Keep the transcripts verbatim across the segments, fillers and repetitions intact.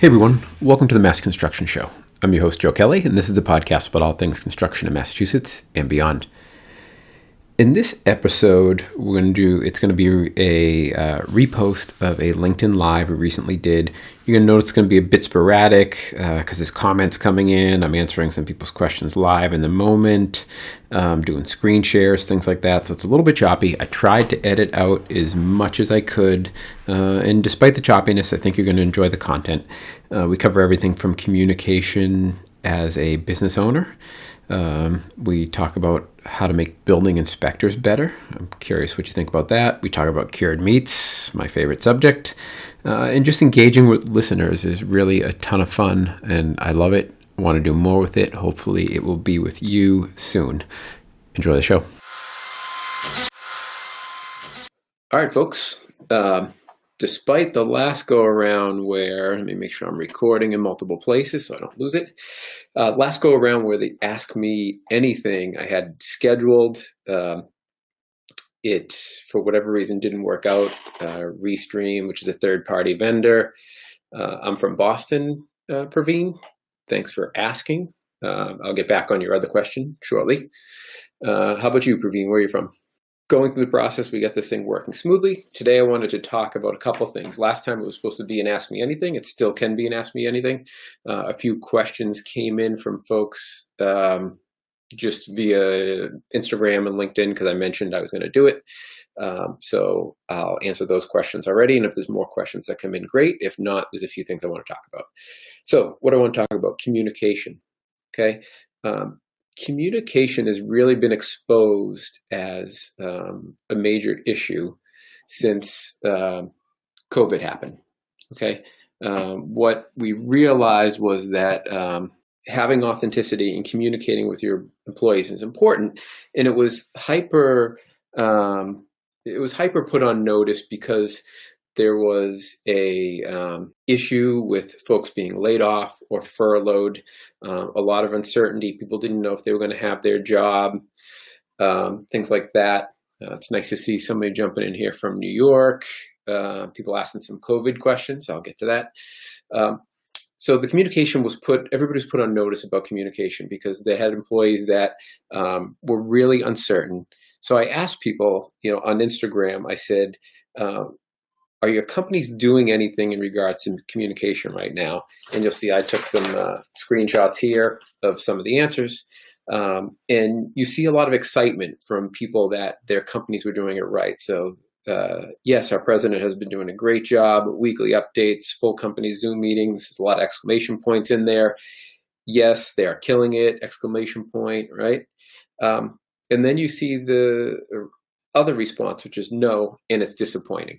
Hey everyone, welcome to the Mass Construction Show. I'm your host Joe Kelly, and this is the podcast about all things construction in Massachusetts and beyond. In this episode, we're going to do, it's going to be a uh, repost of a LinkedIn Live we recently did. You're going to notice it's going to be a bit sporadic because uh, there's comments coming in. I'm answering some people's questions live in the moment, um, doing screen shares, things like that. So it's a little bit choppy. I tried to edit out as much as I could. Uh, and despite the choppiness, I think you're going to enjoy the content. Uh, we cover everything from communication as a business owner. Um, we talk about how to make building inspectors better. I'm curious what you think about that. We talk about cured meats, my favorite subject. Uh, and just engaging with listeners is really a ton of fun, and I love it. I want to do more with it. Hopefully it will be with you soon. Enjoy the show. All right, folks. Uh, despite the last go around where, let me make sure I'm recording in multiple places so I don't lose it. Uh, last go around where they asked me anything I had scheduled. Uh, it, for whatever reason, didn't work out. Uh, Restream, which is a third-party vendor. Uh, I'm from Boston, uh, Praveen. Thanks for asking. Uh, I'll get back on your other question shortly. Uh, how about you, Praveen? Where are you from? Going through the process, we got this thing working smoothly. Today, I wanted to talk about a couple things. Last time it was supposed to be an Ask Me Anything. It still can be an Ask Me Anything. Uh, a few questions came in from folks um, just via Instagram and LinkedIn because I mentioned I was going to do it. Um, so I'll answer those questions already. And if there's more questions that come in, great. If not, there's a few things I want to talk about. So what I want to talk about, communication, okay? Um, Communication has really been exposed as um, a major issue since uh, COVID happened, okay? Um, what we realized was that um, having authenticity and communicating with your employees is important, and it was hyper, um, it was hyper put on notice because there was a um, issue with folks being laid off or furloughed, uh, a lot of uncertainty. People didn't know if they were going to have their job, um, things like that. Uh, it's nice to see somebody jumping in here from New York, uh, people asking some COVID questions. I'll get to that. Um, so the communication was put, everybody was put on notice about communication because they had employees that um, were really uncertain. So I asked people, you know, on Instagram, I said, uh, are your companies doing anything in regards to communication right now? And you'll see I took some uh, screenshots here of some of the answers. Um, and you see a lot of excitement from people that their companies were doing it right. So uh, yes, our president has been doing a great job, weekly updates, full company Zoom meetings, a lot of exclamation points in there. Yes, they are killing it, exclamation point, right? Um, and then you see the other response, which is no, and it's disappointing.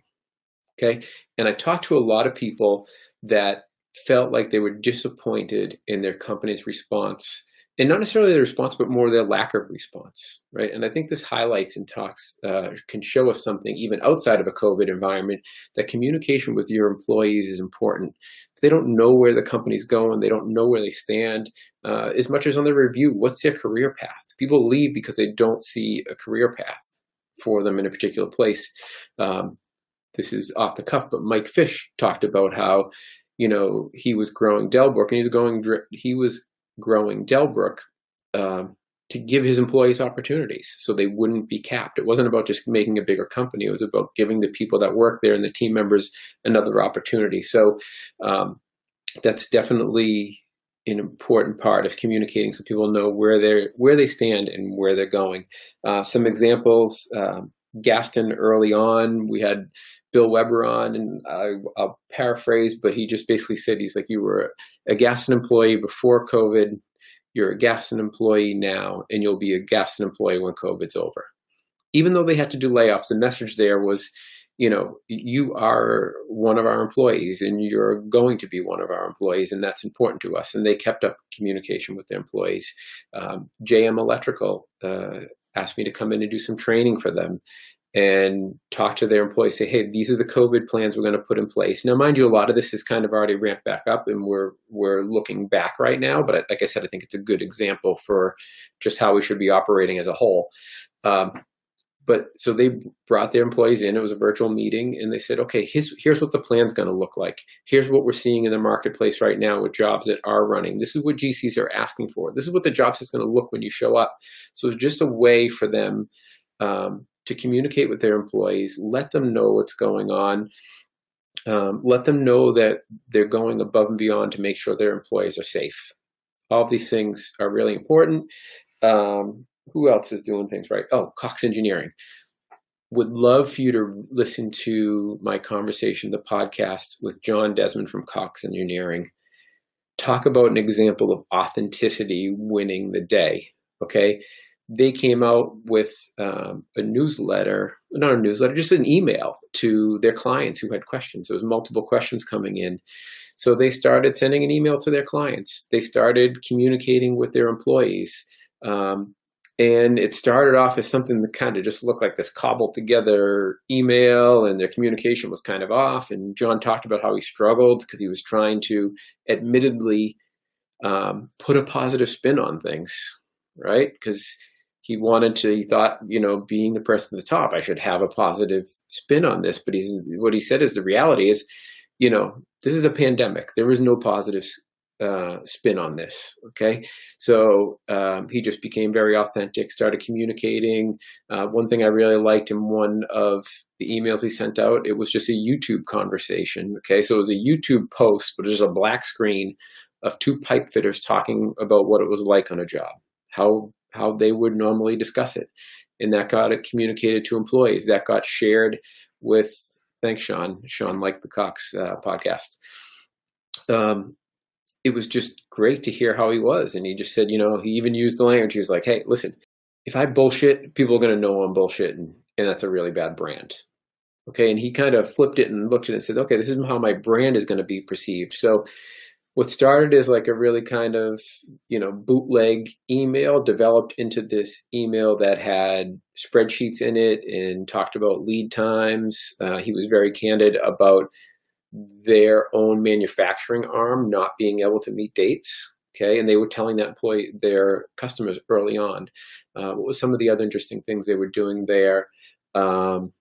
Okay, and I talked to a lot of people that felt like they were disappointed in their company's response, and not necessarily their response, but more their lack of response, right? And I think this highlights and talks uh, can show us something even outside of a COVID environment, that communication with your employees is important. If they don't know where the company's going, they don't know where they stand, uh, as much as on the review, what's their career path? People leave because they don't see a career path for them in a particular place. Um, This is off the cuff, but Mike Fish talked about how, you know, he was growing Delbrook, and he's going. He was growing Delbrook um, to give his employees opportunities, so they wouldn't be capped. It wasn't about just making a bigger company; it was about giving the people that work there and the team members another opportunity. So um, that's definitely an important part of communicating, so people know where they're where they stand and where they're going. Uh, some examples. Um, Gaston early on, we had Bill Weber on, and I, I'll paraphrase, but he just basically said, he's like, you were a Gaston employee before COVID, you're a Gaston employee now, and you'll be a Gaston employee when COVID's over. Even though they had to do layoffs, the message there was, you know, you are one of our employees, and you're going to be one of our employees, and that's important to us. And they kept up communication with their employees. Um, J M Electrical, uh, asked me to come in and do some training for them and talk to their employees, say, hey, these are the COVID plans we're going to put in place. Now, mind you, a lot of this is kind of already ramped back up, and we're we're looking back right now. But like I said, I think it's a good example for just how we should be operating as a whole. Um, But so they brought their employees in. It was a virtual meeting, and they said, okay, here's, here's what the plan's going to look like. Here's what we're seeing in the marketplace right now with jobs that are running. This is what G Cs are asking for. This is what the job set's going to look when you show up. So it's just a way for them um, to communicate with their employees, let them know what's going on. Um, let them know that they're going above and beyond to make sure their employees are safe. All of these things are really important. Um, who else is doing things right? Oh, Cox Engineering. Would love for you to listen to my conversation, the podcast with John Desmond from Cox Engineering. Talk about an example of authenticity winning the day, okay? They came out with um, a newsletter, not a newsletter, just an email to their clients who had questions. There was multiple questions coming in. So they started sending an email to their clients. They started communicating with their employees. Um, and it started off as something that kind of just looked like this cobbled together email, and their communication was kind of off. And John talked about how he struggled because he was trying to admittedly um, put a positive spin on things, right? Because he wanted to, he thought, you know, being the person at the top, I should have a positive spin on this. But he's, what he said is the reality is, you know, this is a pandemic. There is no positive uh, spin on this, okay? So um, he just became very authentic, started communicating. Uh, one thing I really liked in one of the emails he sent out, it was just a YouTube conversation, okay? So it was a YouTube post, but it was a black screen of two pipe fitters talking about what it was like on a job, how how they would normally discuss it. And that got communicated to employees. That got shared with, thanks, Sean. Sean liked the Cox uh, podcast. Um, it was just great to hear how he was. And he just said, you know, he even used the language. He was like, hey, listen, if I bullshit, people are going to know I'm bullshit, and, and that's a really bad brand. Okay, and he kind of flipped it and looked at it and said, okay, this is how my brand is going to be perceived. So what started as like a really kind of, you know, bootleg email developed into this email that had spreadsheets in it and talked about lead times. Uh, he was very candid about their own manufacturing arm not being able to meet dates. Okay, and they were telling that employee, their customers early on. Uh, what was some of the other interesting things they were doing there? Um,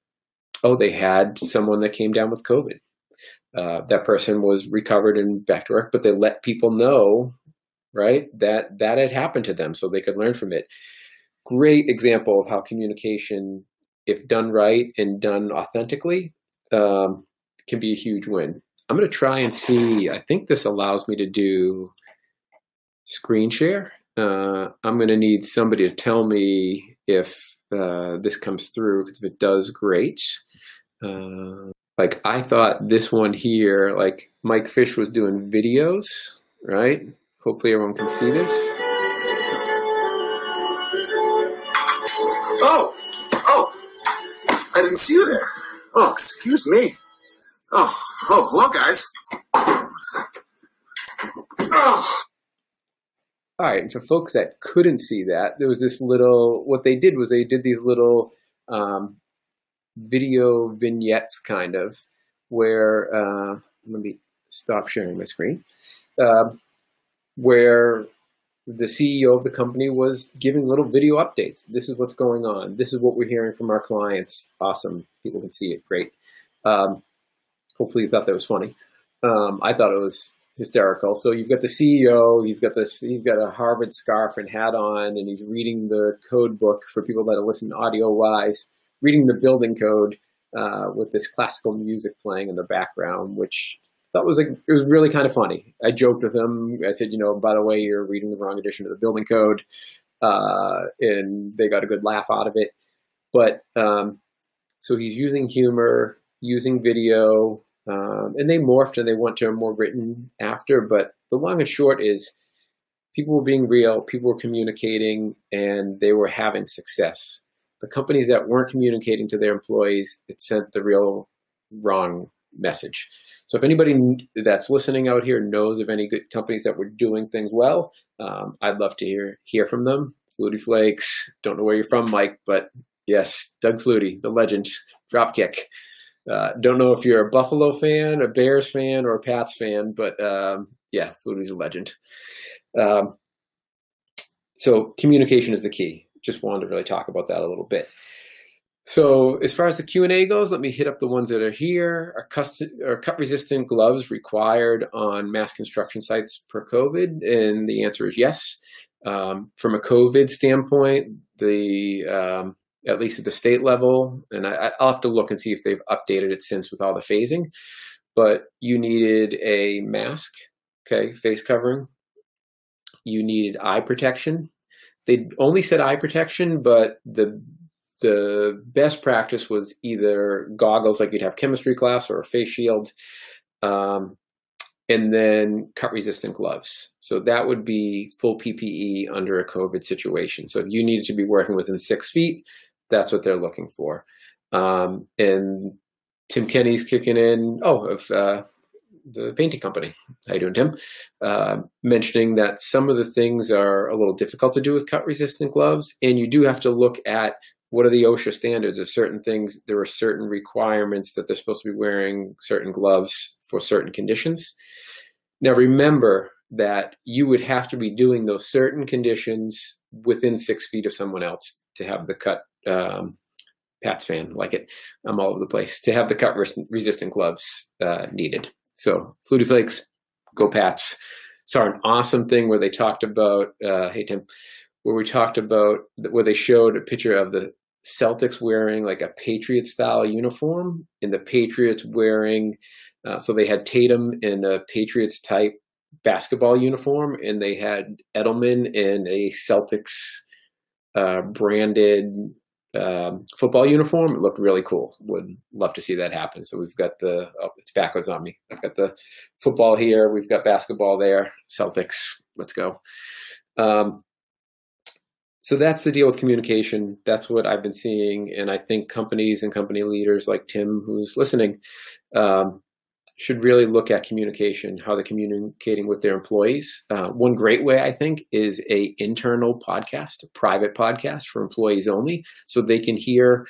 oh, they had someone that came down with COVID. Uh, that person was recovered and back to work, but they let people know, right, that that had happened to them so they could learn from it. Great example of how communication, if done right and done authentically, um, can be a huge win. I'm going to try and see, I think this allows me to do screen share. Uh, I'm going to need somebody to tell me if uh, this comes through, because if it does, great. Uh, Like I thought this one here, like Mike Fish was doing videos, right? Hopefully everyone can see this. Oh, oh, I didn't see you there. Oh, excuse me. Oh, oh, hello guys. Oh. All right, and for folks that couldn't see that, there was this little, what they did was they did these little, um, video vignettes kind of where uh let me stop sharing my screen, uh, where the C E O of the company was giving little video updates. This is what's going on, this is what we're hearing from our clients. Awesome, people can see it, great. Um hopefully you thought that was funny. um I thought it was hysterical. So you've got the C E O, he's got this, he's got a Harvard scarf and hat on, and he's reading the code book for people that are listening audio wise reading the building code uh, with this classical music playing in the background, which I thought was like, it was really kind of funny. I joked with him. I said, you know, by the way, you're reading the wrong edition of the building code. Uh, and they got a good laugh out of it. But um, so he's using humor, using video, um, and they morphed and they went to more written after. But the long and short is people were being real, people were communicating, and they were having success. The companies that weren't communicating to their employees, it sent the real wrong message. So if anybody that's listening out here knows of any good companies that were doing things well, um, I'd love to hear hear from them. Flutie Flakes, don't know where you're from, Mike, but yes, Doug Flutie, the legend, Dropkick. Uh, don't know if you're a Buffalo fan, a Bears fan, or a Pats fan, but um, yeah, Flutie's a legend. Um, so communication is the key. Just wanted to really talk about that a little bit. So as far as the Q and A goes, let me hit up the ones that are here. Are, custom, are cut-resistant gloves required on mass construction sites per COVID? And the answer is yes. Um, from a COVID standpoint, the um, at least at the state level, and I, I'll have to look and see if they've updated it since with all the phasing, but you needed a mask, okay, face covering. You needed eye protection. They only said eye protection, but the The best practice was either goggles, like you'd have chemistry class, or a face shield, um, and then cut-resistant gloves. So that would be full P P E under a COVID situation. So if you needed to be working within six feet, that's what they're looking for. Um, and Tim Kenny's kicking in, oh, of uh, the painting company. How you doing, Tim? Uh, mentioning that some of the things are a little difficult to do with cut-resistant gloves, and you do have to look at what are the OSHA standards of certain things. There are certain requirements that they're supposed to be wearing certain gloves for certain conditions. Now, remember that you would have to be doing those certain conditions within six feet of someone else to have the cut, um, Pat's fan, like it, I'm all over the place, to have the cut res resistant gloves uh, needed. So Flutie Flakes, go Pats. Saw an awesome thing where they talked about, uh, hey Tim, where we talked about, where they showed a picture of the Celtics wearing like a Patriot-style uniform, and the Patriots wearing, uh, so they had Tatum in a Patriots-type basketball uniform, and they had Edelman in a Celtics-branded uh, um, football uniform. It looked really cool. Would love to see that happen. So we've got the, oh, it's backwards on me. I've got the football here. We've got basketball there. Celtics, let's go. Um, So that's the deal with communication. That's what I've been seeing. And I think companies and company leaders like Tim, who's listening, um, should really look at communication, how they're communicating with their employees. Uh, one great way, I think, is a internal podcast, a private podcast for employees only, so they can hear,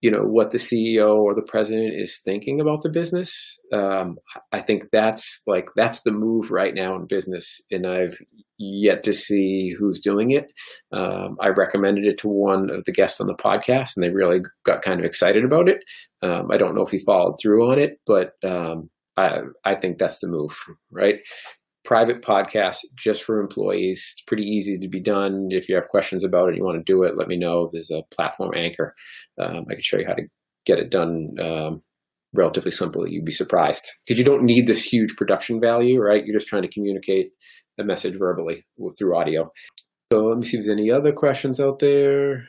you know, what the C E O or the president is thinking about the business. Um, I think that's like, that's the move right now in business. And I've yet to see who's doing it. Um, I recommended it to one of the guests on the podcast, and they really got kind of excited about it. Um, I don't know if he followed through on it, but um, I, I think that's the move, right? Private podcast just for employees. It's pretty easy to be done. If you have questions about it, you want to do it, let me know. There's a platform, Anchor. Um, I can show you how to get it done um, relatively simply. You'd be surprised, because you don't need this huge production value, right? You're just trying to communicate the message verbally through audio. So let me see if there's any other questions out there.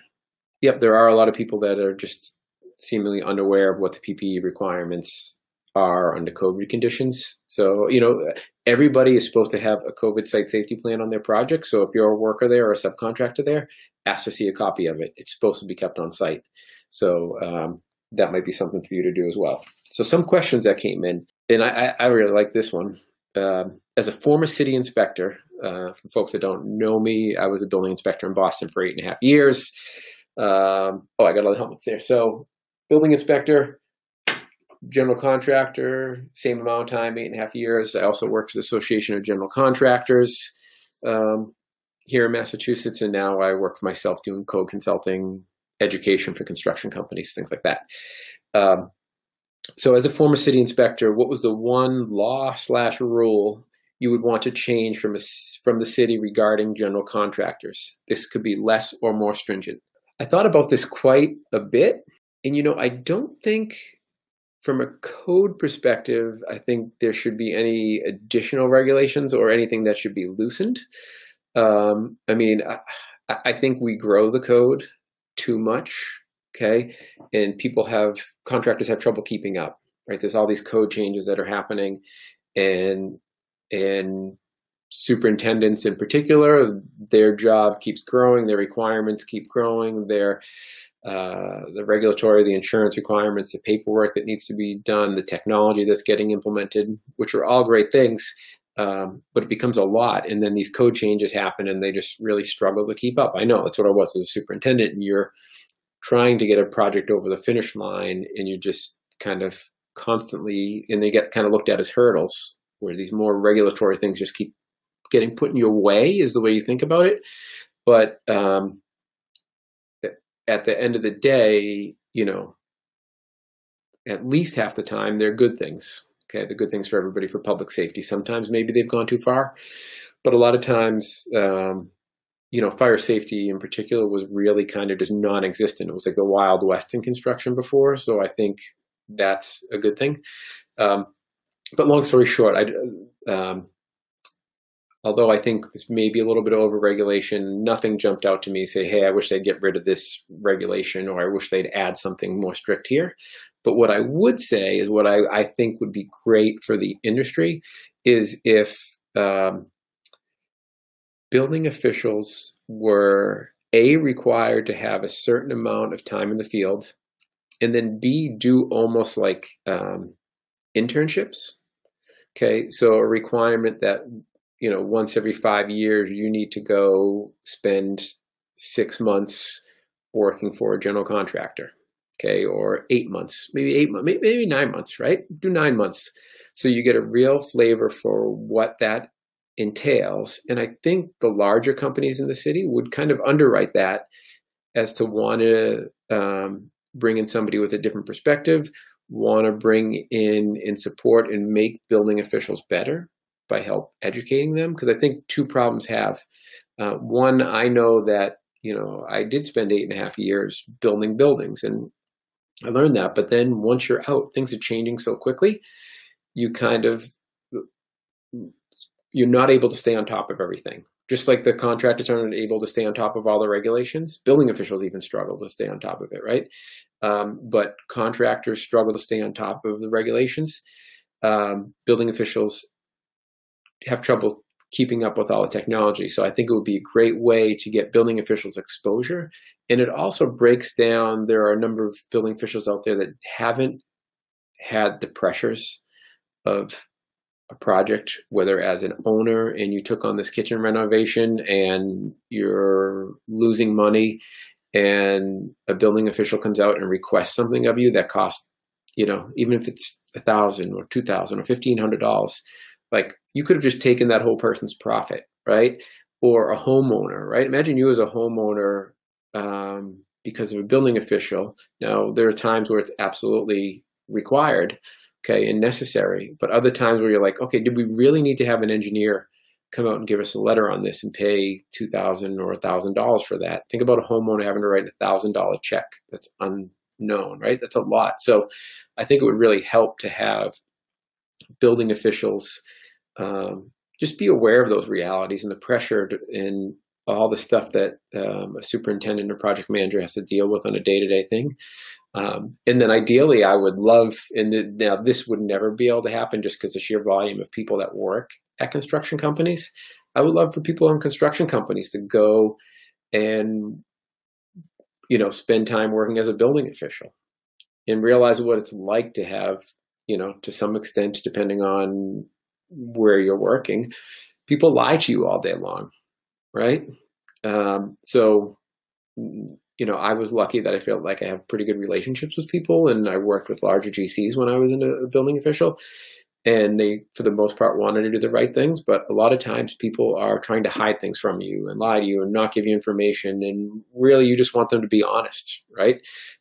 Yep, there are a lot of people that are just seemingly unaware of what the P P E requirements are under COVID conditions. So, you know, everybody is supposed to have a COVID site safety plan on their project. So if you're a worker there or a subcontractor there, ask to see a copy of it. It's supposed to be kept on site. So um, that might be something for you to do as well. So some questions that came in, and I, I really like this one. Um, as a former city inspector, uh, for folks that don't know me, I was a building inspector in Boston for eight and a half years. Um, oh, I got all the helmets there. So building inspector, general contractor, same amount of time, eight and a half years. I also worked for the Association of General Contractors um, here in Massachusetts, and now I work for myself doing code consulting, education for construction companies, things like that. Um, so as a former city inspector, what was the one law slash rule you would want to change from, a, from the city regarding general contractors? This could be less or more stringent. I thought about this quite a bit, and you know, I don't think, from a code perspective, I think there should be any additional regulations or anything that should be loosened. Um, I mean, I, I think we grow the code too much, okay? And people have, contractors have trouble keeping up, right? There's all these code changes that are happening, and, and superintendents in particular, their job keeps growing, their requirements keep growing, their Uh, the regulatory, the insurance requirements, the paperwork that needs to be done, the technology that's getting implemented, which are all great things, um, but it becomes a lot. And then these code changes happen, and they just really struggle to keep up. I know, that's what I was as a superintendent, and you're trying to get a project over the finish line, and you're just kind of constantly, and they get kind of looked at as hurdles, where these more regulatory things just keep getting put in your way is the way you think about it. But um, at the end of the day, you know, at least half the time they're good things. Okay, they're good things for everybody, for public safety. Sometimes maybe they've gone too far, but a lot of times, um, you know, fire safety in particular was really kind of just non-existent. It was like the Wild West in construction before, so I think that's a good thing. Um, but long story short, I, um, although I think this may be a little bit of over-regulation, nothing jumped out to me, say, hey, I wish they'd get rid of this regulation, or I wish they'd add something more strict here. But what I would say is what I, I think would be great for the industry is if um, building officials were, A, required to have a certain amount of time in the field, and then B, do almost like um, internships. Okay, so a requirement that, you know, once every five years, you need to go spend six months working for a general contractor. Okay, or eight months, maybe eight months, maybe nine months, right? Do nine months. So you get a real flavor for what that entails. And I think the larger companies in the city would kind of underwrite that as to want to um, bring in somebody with a different perspective, want to bring in in support and make building officials better by help educating them. Because I think two problems have. Uh, one, I know that, you know, I did spend eight and a half years building buildings, and I learned that, but then once you're out, things are changing so quickly, you kind of, you're not able to stay on top of everything. Just like the contractors aren't able to stay on top of all the regulations, building officials even struggle to stay on top of it, right? Um, but contractors struggle to stay on top of the regulations. Um, building officials have trouble keeping up with all the technology. So I think it would be a great way to get building officials exposure. And it also breaks down, there are a number of building officials out there that haven't had the pressures of a project, whether as an owner and you took on this kitchen renovation and you're losing money and a building official comes out and requests something of you that costs, you know, even if it's a thousand or two thousand or fifteen hundred dollars, like you could have just taken that whole person's profit, right? Or a homeowner, right? Imagine you as a homeowner um, because of a building official. Now, there are times where it's absolutely required, okay, and necessary, but other times where you're like, okay, did we really need to have an engineer come out and give us a letter on this and pay two thousand dollars or one thousand dollars for that? Think about a homeowner having to write a one thousand dollar check. That's unknown, right? That's a lot. So I think it would really help to have building officials um, just be aware of those realities and the pressure to, and all the stuff that um, a superintendent or project manager has to deal with on a day-to-day thing. Um, and then ideally I would love, and the, now this would never be able to happen just because the sheer volume of people that work at construction companies. I would love for people in construction companies to go and, you know, spend time working as a building official and realize what it's like to have, you know, to some extent, depending on where you're working, people lie to you all day long, right? Um, so, you know, I was lucky that I felt like I have pretty good relationships with people, and I worked with larger G Cs when I was a building official, and they, for the most part, wanted to do the right things, but a lot of times people are trying to hide things from you and lie to you and not give you information, and really you just want them to be honest, right?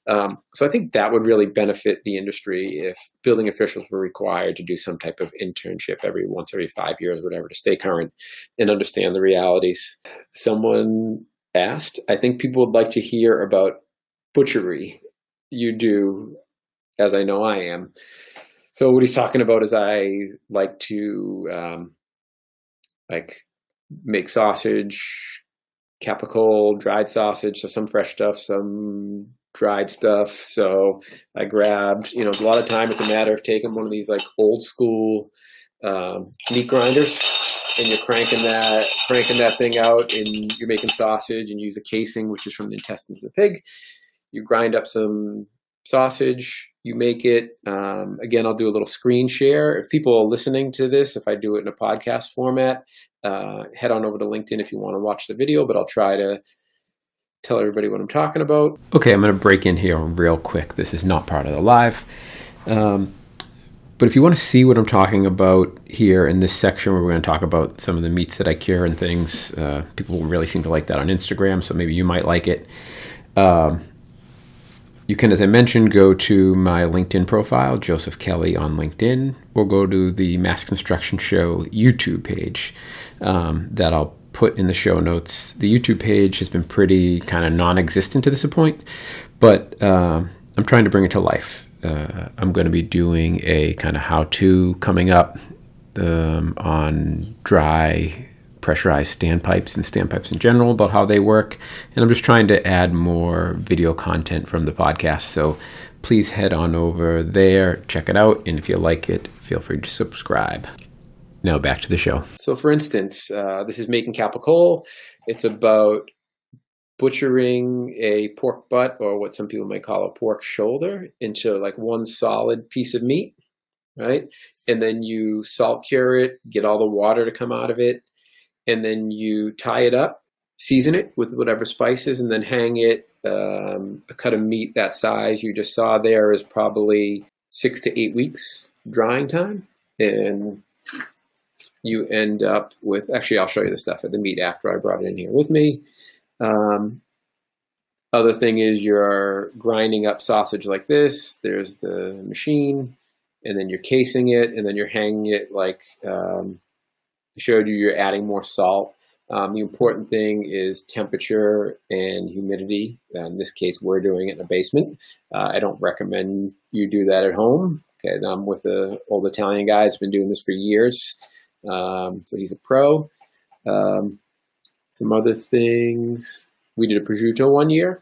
Um, so I think that would really benefit the industry if building officials were required to do some type of internship every once every five years, whatever, to stay current and understand the realities. Someone asked, I think people would like to hear about butchery you do, as I know I am. So what he's talking about is I like to um, like make sausage, capicola, dried sausage, so some fresh stuff, some dried stuff. So I grabbed, you know, a lot of time it's a matter of taking one of these like old school um, meat grinders, and you're cranking that, cranking that thing out, and you're making sausage, and you use a casing, which is from the intestines of the pig. You grind up some sausage, you make it. Um, again, I'll do a little screen share. If people are listening to this, if I do it in a podcast format, uh, head on over to LinkedIn if you want to watch the video, but I'll try to tell everybody what I'm talking about. Okay, I'm going to break in here real quick. This is not part of the live. Um, but if you want to see what I'm talking about here in this section where we're going to talk about some of the meats that I cure and things, uh, people really seem to like that on Instagram, so maybe you might like it. Um, You can, as I mentioned, go to my LinkedIn profile, Joseph Kelly on LinkedIn, or go to the Mass Construction Show YouTube page um, that I'll put in the show notes. The YouTube page has been pretty kind of non-existent to this point, but uh, I'm trying to bring it to life. Uh, I'm going to be doing a kind of how-to coming up um, on dry pressurized standpipes and standpipes in general, about how they work. And I'm just trying to add more video content from the podcast. So please head on over there, check it out. And if you like it, feel free to subscribe. Now back to the show. So for instance, uh, this is Making Capicoal. It's about butchering a pork butt, or what some people might call a pork shoulder, into like one solid piece of meat, right? And then you salt cure it, get all the water to come out of it. And then you tie it up, season it with whatever spices, and then hang it. Um, a cut of meat that size you just saw there is probably six to eight weeks drying time. And you end up with, actually, I'll show you the stuff of the meat after I brought it in here with me. Um, other thing is you're grinding up sausage like this. There's the machine, and then you're casing it, and then you're hanging it like, um, showed you, you're adding more salt. Um, the important thing is temperature and humidity. In this case, we're doing it in a basement. Uh, I don't recommend you do that at home. Okay, I'm with an old Italian guy that's been doing this for years. Um, so he's a pro. Um, some other things. We did a prosciutto one year.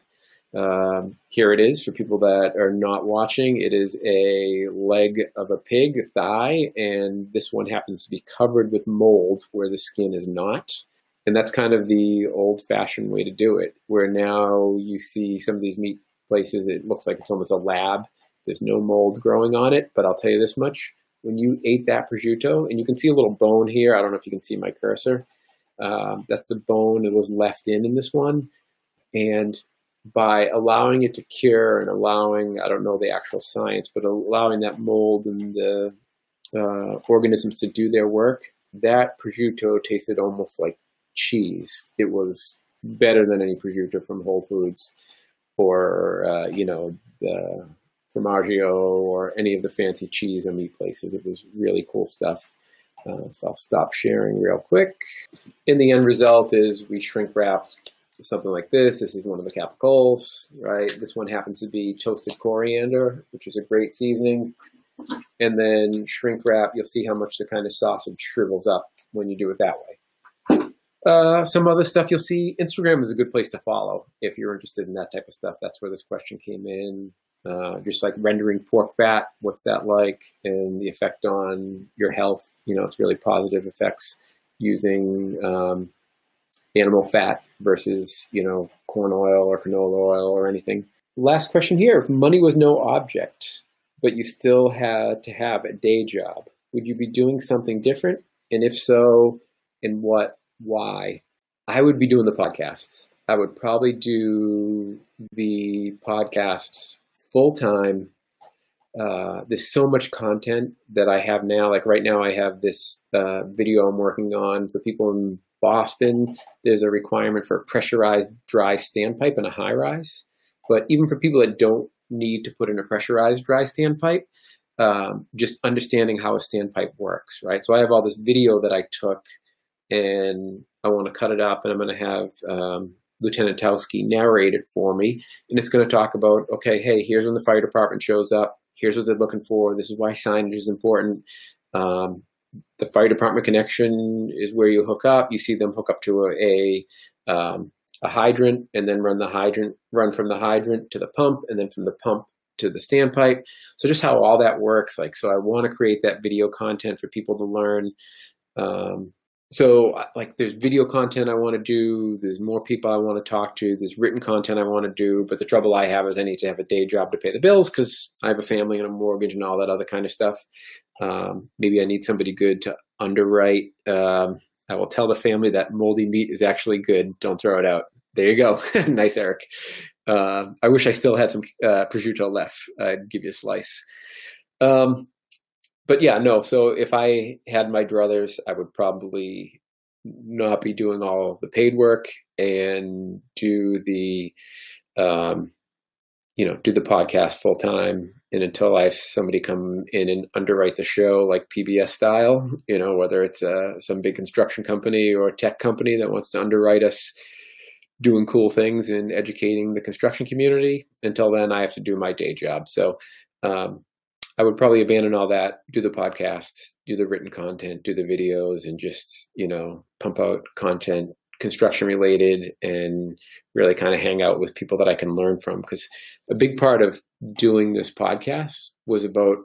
Um, here it is for people that are not watching. It is a leg of a pig, a thigh, and this one happens to be covered with mold where the skin is not. And that's kind of the old-fashioned way to do it, where now you see some of these meat places, it looks like it's almost a lab. There's no mold growing on it, but I'll tell you this much. When you ate that prosciutto, and you can see a little bone here. I don't know if you can see my cursor. Um, that's the bone that was left in in this one. And by allowing it to cure and allowing, I don't know the actual science, but allowing that mold and the uh, organisms to do their work, that prosciutto tasted almost like cheese. It was better than any prosciutto from Whole Foods or, uh, you know, the Formaggio or any of the fancy cheese or meat places. It was really cool stuff. Uh, so I'll stop sharing real quick. And the end result is we shrink wrap something like this. This is one of the capicoles, right? This one happens to be toasted coriander, which is a great seasoning. And then shrink wrap, you'll see how much the kind of sausage shrivels up when you do it that way. Uh, some other stuff you'll see. Instagram is a good place to follow if you're interested in that type of stuff. That's where this question came in. Uh, just like rendering pork fat, what's that like? And the effect on your health, you know, it's really positive effects using um, animal fat versus, you know, corn oil or canola oil or anything. Last question here, if money was no object, but you still had to have a day job, would you be doing something different? And if so, and what, why? I would be doing the podcast. I would probably do the podcast full time. Uh, there's so much content that I have now. Like right now I have this uh, video I'm working on for people in Boston. There's a requirement for a pressurized dry standpipe and a high rise. But even for people that don't need to put in a pressurized dry standpipe, um, just understanding how a standpipe works, right? So I have all this video that I took and I want to cut it up, and I'm going to have um, Lieutenant Towsky narrate it for me. And it's going to talk about, okay, hey, here's when the fire department shows up. Here's what they're looking for. This is why signage is important. Um, The fire department connection is where you hook up. You see them hook up to a, a, um, a hydrant, and then run the hydrant, run from the hydrant to the pump, and then from the pump to the standpipe. So just how all that works. Like, so I want to create that video content for people to learn. Um, so like there's video content I want to do. There's more people I want to talk to. There's written content I want to do. But the trouble I have is I need to have a day job to pay the bills because I have a family and a mortgage and all that other kind of stuff. Um, maybe I need somebody good to underwrite. Um, I will tell the family that moldy meat is actually good. Don't throw it out. There you go. Nice, Eric. Uh, I wish I still had some uh, prosciutto left. I'd give you a slice. Um, but yeah, no. So if I had my druthers, I would probably not be doing all the paid work and do the um, you know, do the podcast full time. And until I have somebody come in and underwrite the show like P B S style, you know, whether it's uh, some big construction company or a tech company that wants to underwrite us doing cool things and educating the construction community, until then I have to do my day job. So um, I would probably abandon all that, do the podcast, do the written content, do the videos, and just, you know, pump out content construction related, and really kind of hang out with people that I can learn from. Because a big part of doing this podcast was about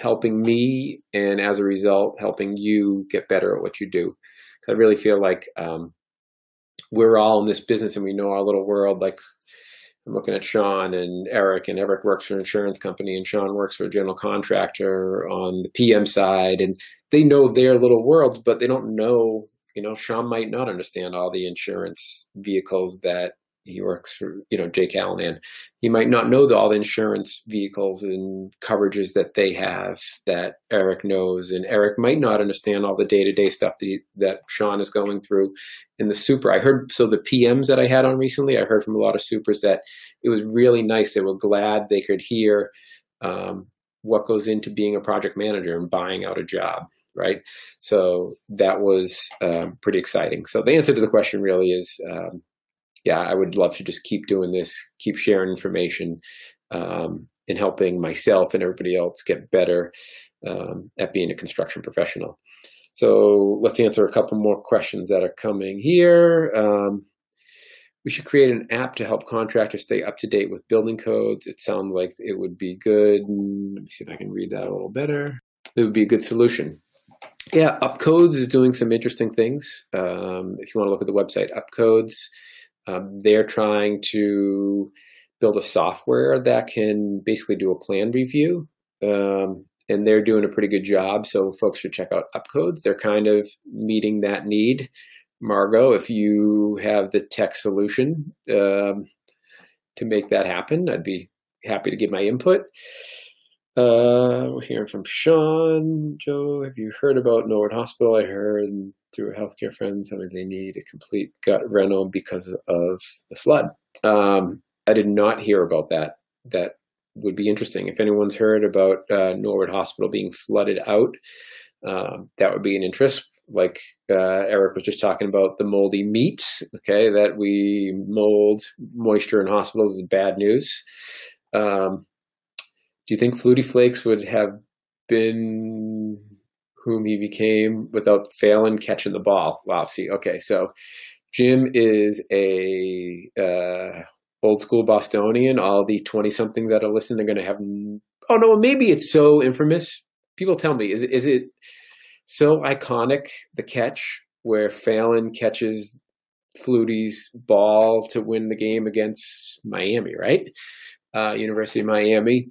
helping me, and as a result, helping you get better at what you do. Because I really feel like um, we're all in this business and we know our little world. Like, I'm looking at Sean and Eric, and Eric works for an insurance company and Sean works for a general contractor on the P M side, and they know their little worlds, but they don't know, you know, Sean might not understand all the insurance vehicles that he works for, you know, Jake Callanan. He might not know the, all the insurance vehicles and coverages that they have that Eric knows. And Eric might not understand all the day-to-day stuff that, he, that Sean is going through in the super. I heard, so the P Ms that I had on recently, I heard from a lot of supers that it was really nice. They were glad they could hear um, what goes into being a project manager and buying out a job. Right. So that was um, pretty exciting. So the answer to the question really is, um, yeah, I would love to just keep doing this, keep sharing information um, and helping myself and everybody else get better um, at being a construction professional. So let's answer a couple more questions that are coming here. Um, we should create an app to help contractors stay up to date with building codes. It sounds like it would be good. Let me see if I can read that a little better. It would be a good solution. Yeah, UpCodes is doing some interesting things. Um, if you want to look at the website, UpCodes, um, they're trying to build a software that can basically do a plan review, um, and they're doing a pretty good job. So folks should check out UpCodes. They're kind of meeting that need. Margo, if you have the tech solution um, to make that happen, I'd be happy to give my input. Uh, we're hearing from Sean. Joe, have you heard about Norwood Hospital? I heard through healthcare friends, I mean, they need a complete gut rental because of the flood. Um, I did not hear about that. That would be interesting. If anyone's heard about uh, Norwood Hospital being flooded out, um, that would be an interest. Like uh, Eric was just talking about the moldy meat, okay, that we mold moisture in hospitals is bad news. Um, Do you think Flutie Flakes would have been whom he became without failing catching the ball? Wow. See, okay. So Jim is a uh, old school Bostonian. All the twenty somethings that are listening, they're going to have, oh no, maybe it's so infamous. People tell me, is it, is it so iconic, the catch where Phelan catches Flutie's ball to win the game against Miami, right? Uh, University of Miami.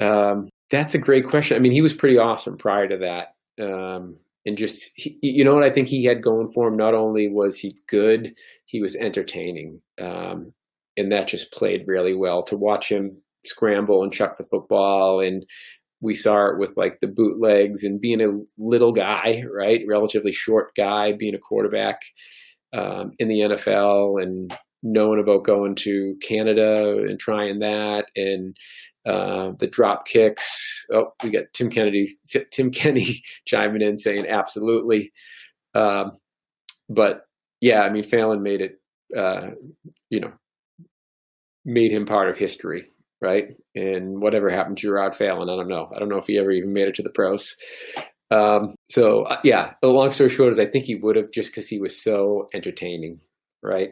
Um, that's a great question. I mean, he was pretty awesome prior to that. Um, and just, he, you know what I think he had going for him? Not only was he good, he was entertaining. Um, and that just played really well to watch him scramble and chuck the football. And we saw it with like the bootlegs and being a little guy, right? Relatively short guy, being a quarterback, um, in the N F L, and knowing about going to Canada and trying that. And, Uh, the drop kicks. Oh, we got Tim Kennedy, T Tim Kenny chiming in saying absolutely. Um, but yeah, I mean, Phelan made it, uh, you know, made him part of history, right? And whatever happened to Gerard Phelan, I don't know. I don't know if he ever even made it to the pros. Um, so uh, yeah, the long story short is I think he would have, just because he was so entertaining, right?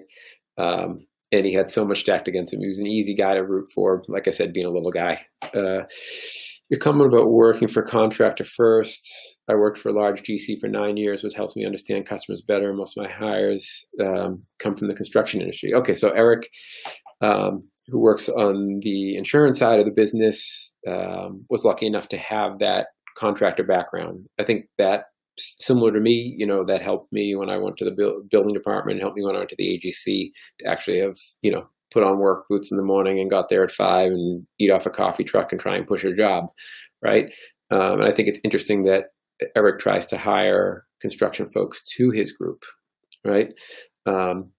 Um, And he had so much stacked against him. He was an easy guy to root for, like I said, being a little guy. Uh, your comment about working for a contractor first. I worked for a large G C for nine years, which helps me understand customers better. Most of my hires um, come from the construction industry. Okay, so Eric, um, who works on the insurance side of the business, um, was lucky enough to have that contractor background. I think that, similar to me, you know, that helped me when I went to the build, building department, helped me when I went to the A G C to actually have, you know, put on work boots in the morning and got there at five and eat off a coffee truck and try and push your job, right? Um, and I think it's interesting that Eric tries to hire construction folks to his group, right? Um,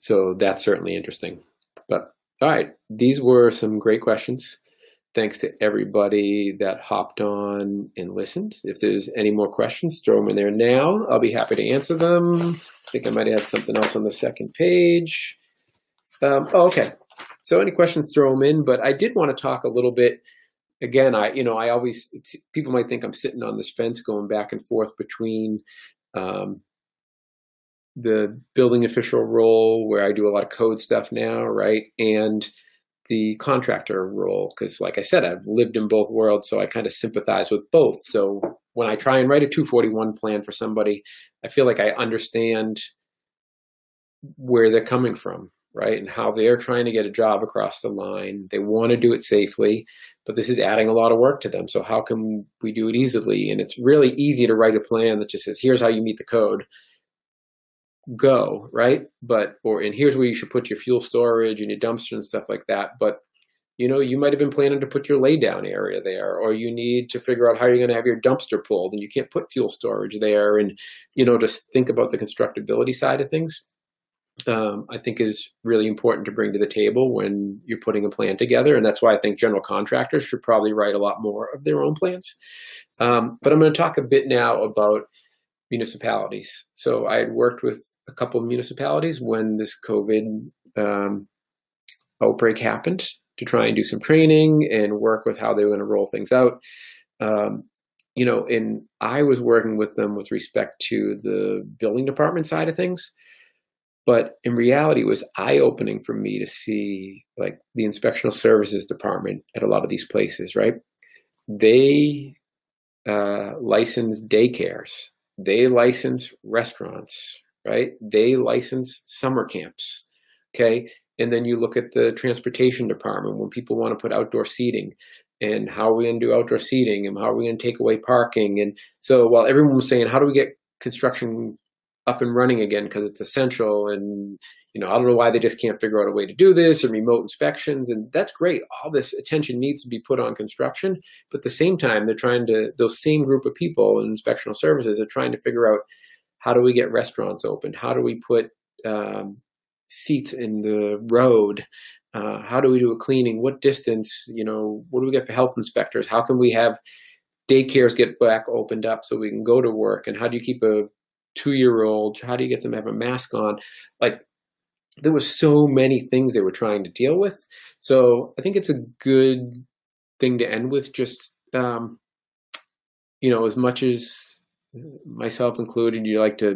so that's certainly interesting. But All right, these were some great questions. Thanks to everybody that hopped on and listened. If there's any more questions, throw them in there now. I'll be happy to answer them. I think I might have something else on the second page. Um, oh, okay. So any questions, throw them in. But I did want to talk a little bit. Again, I, you know, I always, it's, people might think I'm sitting on this fence going back and forth between um, the building official role, where I do a lot of code stuff now, right? And the contractor role, because like I said, I've lived in both worlds, so I kind of sympathize with both. So when I try and write a two forty-one plan for somebody, I feel like I understand where they're coming from, right? And how they're trying to get a job across the line. They want to do it safely, but this is adding a lot of work to them. So how can we do it easily? And it's really easy to write a plan that just says, here's how you meet the code. Go, right? But, or, and here's where you should put your fuel storage and your dumpster and stuff like that. But, you know, you might have been planning to put your laydown area there, or you need to figure out how you're going to have your dumpster pulled, and you can't put fuel storage there. And, you know, just think about the constructability side of things, um, I think is really important to bring to the table when you're putting a plan together. And that's why I think general contractors should probably write a lot more of their own plans. Um, but I'm going to talk a bit now about municipalities. So I had worked with a couple of municipalities when this COVID um, outbreak happened to try and do some training and work with how they were going to roll things out. Um, you know, and I was working with them with respect to the building department side of things. But in reality, it was eye-opening for me to see like the inspectional services department at a lot of these places, right? They uh, license daycares. They license restaurants, right? They license summer camps, okay? And then you look at the transportation department when people want to put outdoor seating, and how are we going to do outdoor seating, and how are we going to take away parking? And so while everyone was saying, how do we get construction up and running again because it's essential, and you know, I don't know why they just can't figure out a way to do this, and remote inspections, and that's great. All this attention needs to be put on construction, but at the same time, they're trying to, those same group of people in inspectional services are trying to figure out, how do we get restaurants open? How do we put um, seats in the road? Uh, how do we do a cleaning? What distance, you know, what do we get for health inspectors? How can we have daycares get back opened up so we can go to work? And how do you keep a two-year-old, how do you get them to have a mask on? Like, there were so many things they were trying to deal with. So I think it's a good thing to end with, just, um, you know, as much as myself included, you like to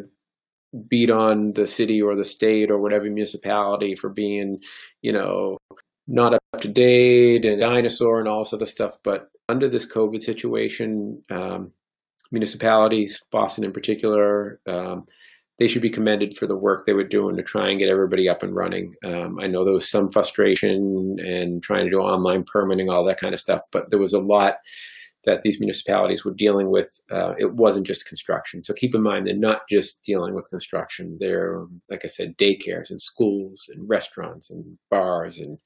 beat on the city or the state or whatever municipality for being, you know, not up to date and dinosaur and all this other stuff. But under this COVID situation, um, municipalities, Boston in particular, um, they should be commended for the work they were doing to try and get everybody up and running. Um, I know there was some frustration and trying to do online permitting, all that kind of stuff, but there was a lot that these municipalities were dealing with. Uh, it wasn't just construction. So keep in mind, they're not just dealing with construction. They're, like I said, daycares and schools and restaurants and bars and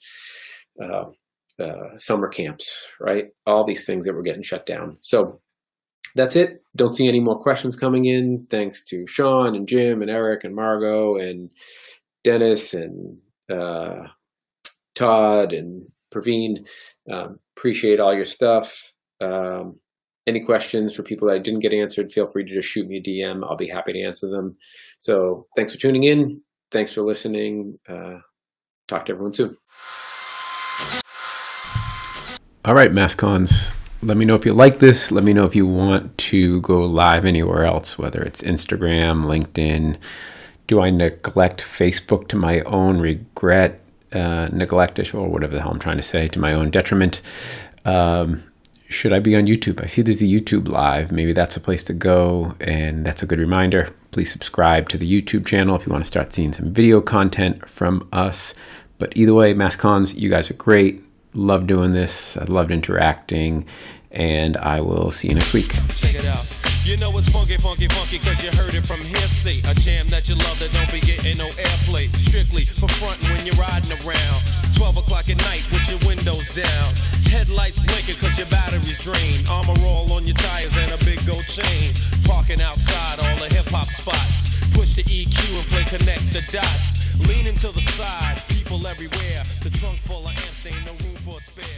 uh, uh, summer camps, right? All these things that were getting shut down. So that's it. Don't see any more questions coming in. Thanks to Sean and Jim and Eric and Margot and Dennis and uh, Todd and Praveen. Um, appreciate all your stuff. Um, any questions for people that I didn't get answered, feel free to just shoot me a D M. I'll be happy to answer them. So thanks for tuning in. Thanks for listening. Uh, talk to everyone soon. All right, MassCons. Let me know if you like this. Let me know if you want to go live anywhere else, whether it's Instagram, LinkedIn. Do I neglect Facebook to my own regret, uh, neglect-ish, or whatever the hell I'm trying to say, to my own detriment? Um, should I be on YouTube? I see there's a YouTube live. Maybe that's a place to go, and that's a good reminder. Please subscribe to the YouTube channel if you want to start seeing some video content from us. But either way, MassCons, you guys are great. Love doing this. I loved interacting, and I will see you next week. Check it out. You know it's funky, funky, funky, cause you heard it from hearsay. A jam that you love that don't be getting no airplay. Strictly for frontin' when you're riding around. twelve o'clock at night with your windows down. Headlights blinking cause your battery's drained. Armor roll on your tires and a big gold chain. Parking outside all the hip hop spots. Push the E Q and play connect the dots. Leaning to the side, people everywhere. The trunk full of amps, ain't no room for a spare.